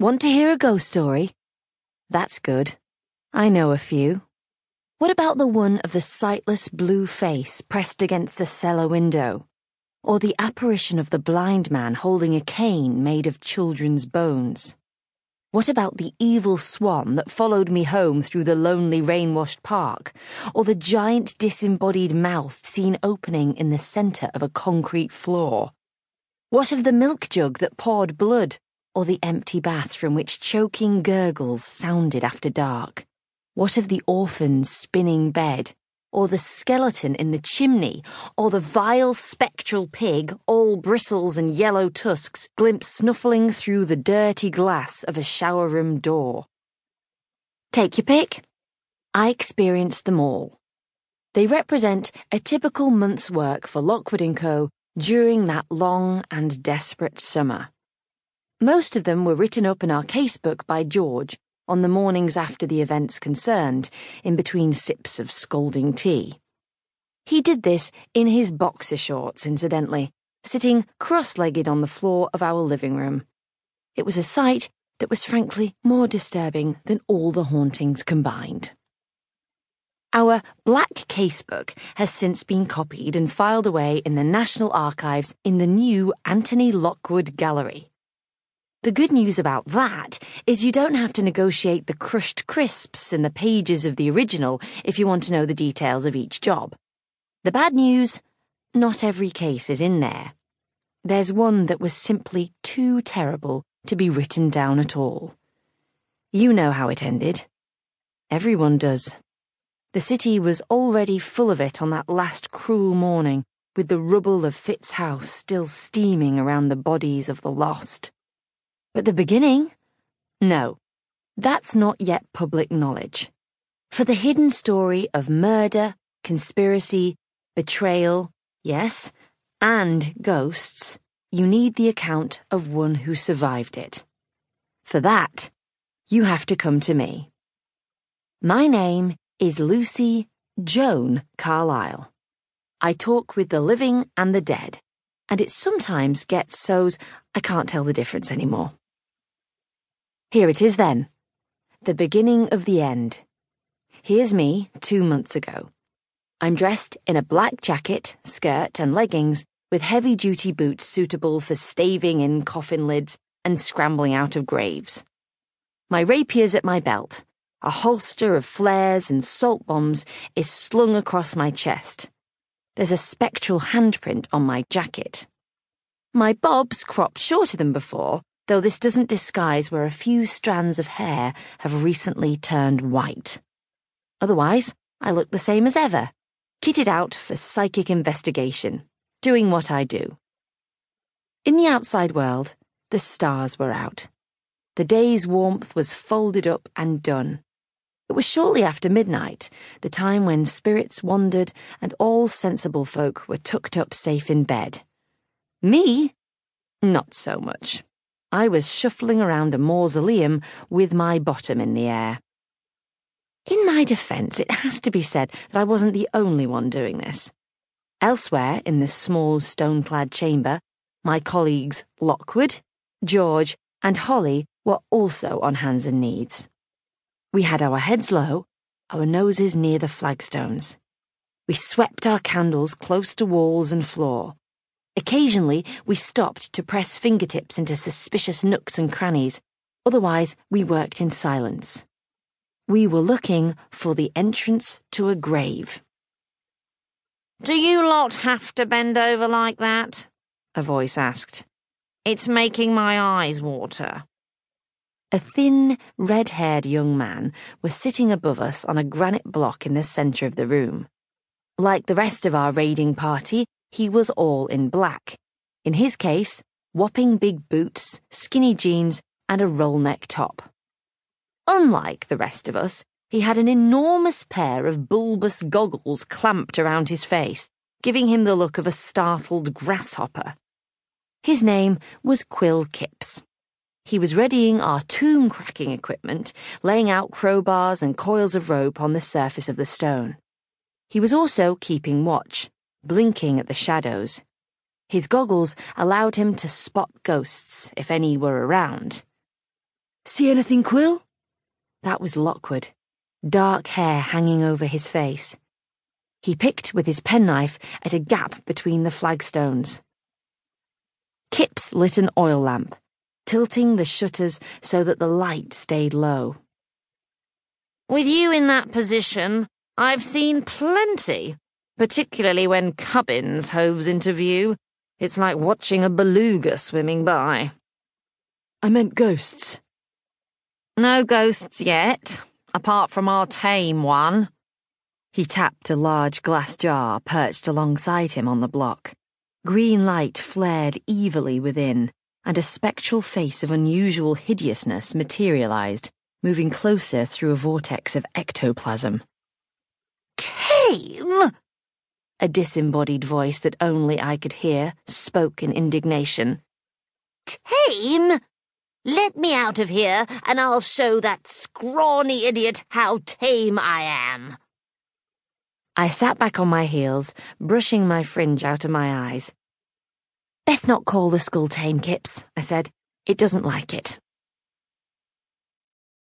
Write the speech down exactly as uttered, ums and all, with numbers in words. Want to hear a ghost story? That's good. I know a few. What about the one of the sightless blue face pressed against the cellar window? Or the apparition of the blind man holding a cane made of children's bones? What about the evil swan that followed me home through the lonely rain-washed park? Or the giant disembodied mouth seen opening in the centre of a concrete floor? What of the milk jug that poured blood? Or the empty bath from which choking gurgles sounded after dark? What of the orphan's spinning bed? Or the skeleton in the chimney? Or the vile spectral pig, all bristles and yellow tusks, glimpsed snuffling through the dirty glass of a shower-room door? Take your pick. I experienced them all. They represent a typical month's work for Lockwood and Co. during that long and desperate summer. Most of them were written up in our casebook by George on the mornings after the events concerned, in between sips of scalding tea. He did this in his boxer shorts, incidentally, sitting cross-legged on the floor of our living room. It was a sight that was frankly more disturbing than all the hauntings combined. Our black casebook has since been copied and filed away in the National Archives in the new Anthony Lockwood Gallery. The good news about that is you don't have to negotiate the crushed crisps in the pages of the original if you want to know the details of each job. The bad news, not every case is in there. There's one that was simply too terrible to be written down at all. You know how it ended. Everyone does. The city was already full of it on that last cruel morning, with the rubble of Fittes House still steaming around the bodies of the lost. But the beginning? No, that's not yet public knowledge. For the hidden story of murder, conspiracy, betrayal, yes, and ghosts, you need the account of one who survived it. For that, you have to come to me. My name is Lucy Joan Carlyle. I talk with the living and the dead, and it sometimes gets so's I can't tell the difference anymore. Here it is then, the beginning of the end. Here's me two months ago. I'm dressed in a black jacket, skirt and leggings with heavy-duty boots suitable for staving in coffin lids and scrambling out of graves. My rapier's at my belt. A holster of flares and salt bombs is slung across my chest. There's a spectral handprint on my jacket. My bob's cropped shorter than before, though this doesn't disguise where a few strands of hair have recently turned white. Otherwise, I look the same as ever, kitted out for psychic investigation, doing what I do. In the outside world, the stars were out. The day's warmth was folded up and done. It was shortly after midnight, the time when spirits wandered and all sensible folk were tucked up safe in bed. Me? Not so much. I was shuffling around a mausoleum with my bottom in the air. In my defence, it has to be said that I wasn't the only one doing this. Elsewhere in the small stone-clad chamber, my colleagues Lockwood, George and Holly were also on hands and knees. We had our heads low, our noses near the flagstones. We swept our candles close to walls and floor. Occasionally, we stopped to press fingertips into suspicious nooks and crannies. Otherwise, we worked in silence. We were looking for the entrance to a grave. "Do you lot have to bend over like that?" a voice asked. "It's making my eyes water." A thin, red-haired young man was sitting above us on a granite block in the centre of the room. Like the rest of our raiding party, he was all in black. In his case, whopping big boots, skinny jeans, and a roll-neck top. Unlike the rest of us, he had an enormous pair of bulbous goggles clamped around his face, giving him the look of a startled grasshopper. His name was Quill Kipps. He was readying our tomb-cracking equipment, laying out crowbars and coils of rope on the surface of the stone. He was also keeping watch, blinking at the shadows. His goggles allowed him to spot ghosts, if any were around. See anything, Quill? That was Lockwood, dark hair hanging over his face. He picked with his penknife at a gap between the flagstones. Kipps lit an oil lamp, tilting the shutters so that the light stayed low. With you in that position, I've seen plenty, particularly when Cubbins hoves into view. It's like watching a beluga swimming by. I meant ghosts. No ghosts yet, apart from our tame one. He tapped a large glass jar perched alongside him on the block. Green light flared evilly within, and a spectral face of unusual hideousness materialized, moving closer through a vortex of ectoplasm. Tame! A disembodied voice that only I could hear spoke in indignation. Tame! Let me out of here, and I'll show that scrawny idiot how tame I am. I sat back on my heels, brushing my fringe out of my eyes. Best not call the skull tame, Kipps, I said. It doesn't like it.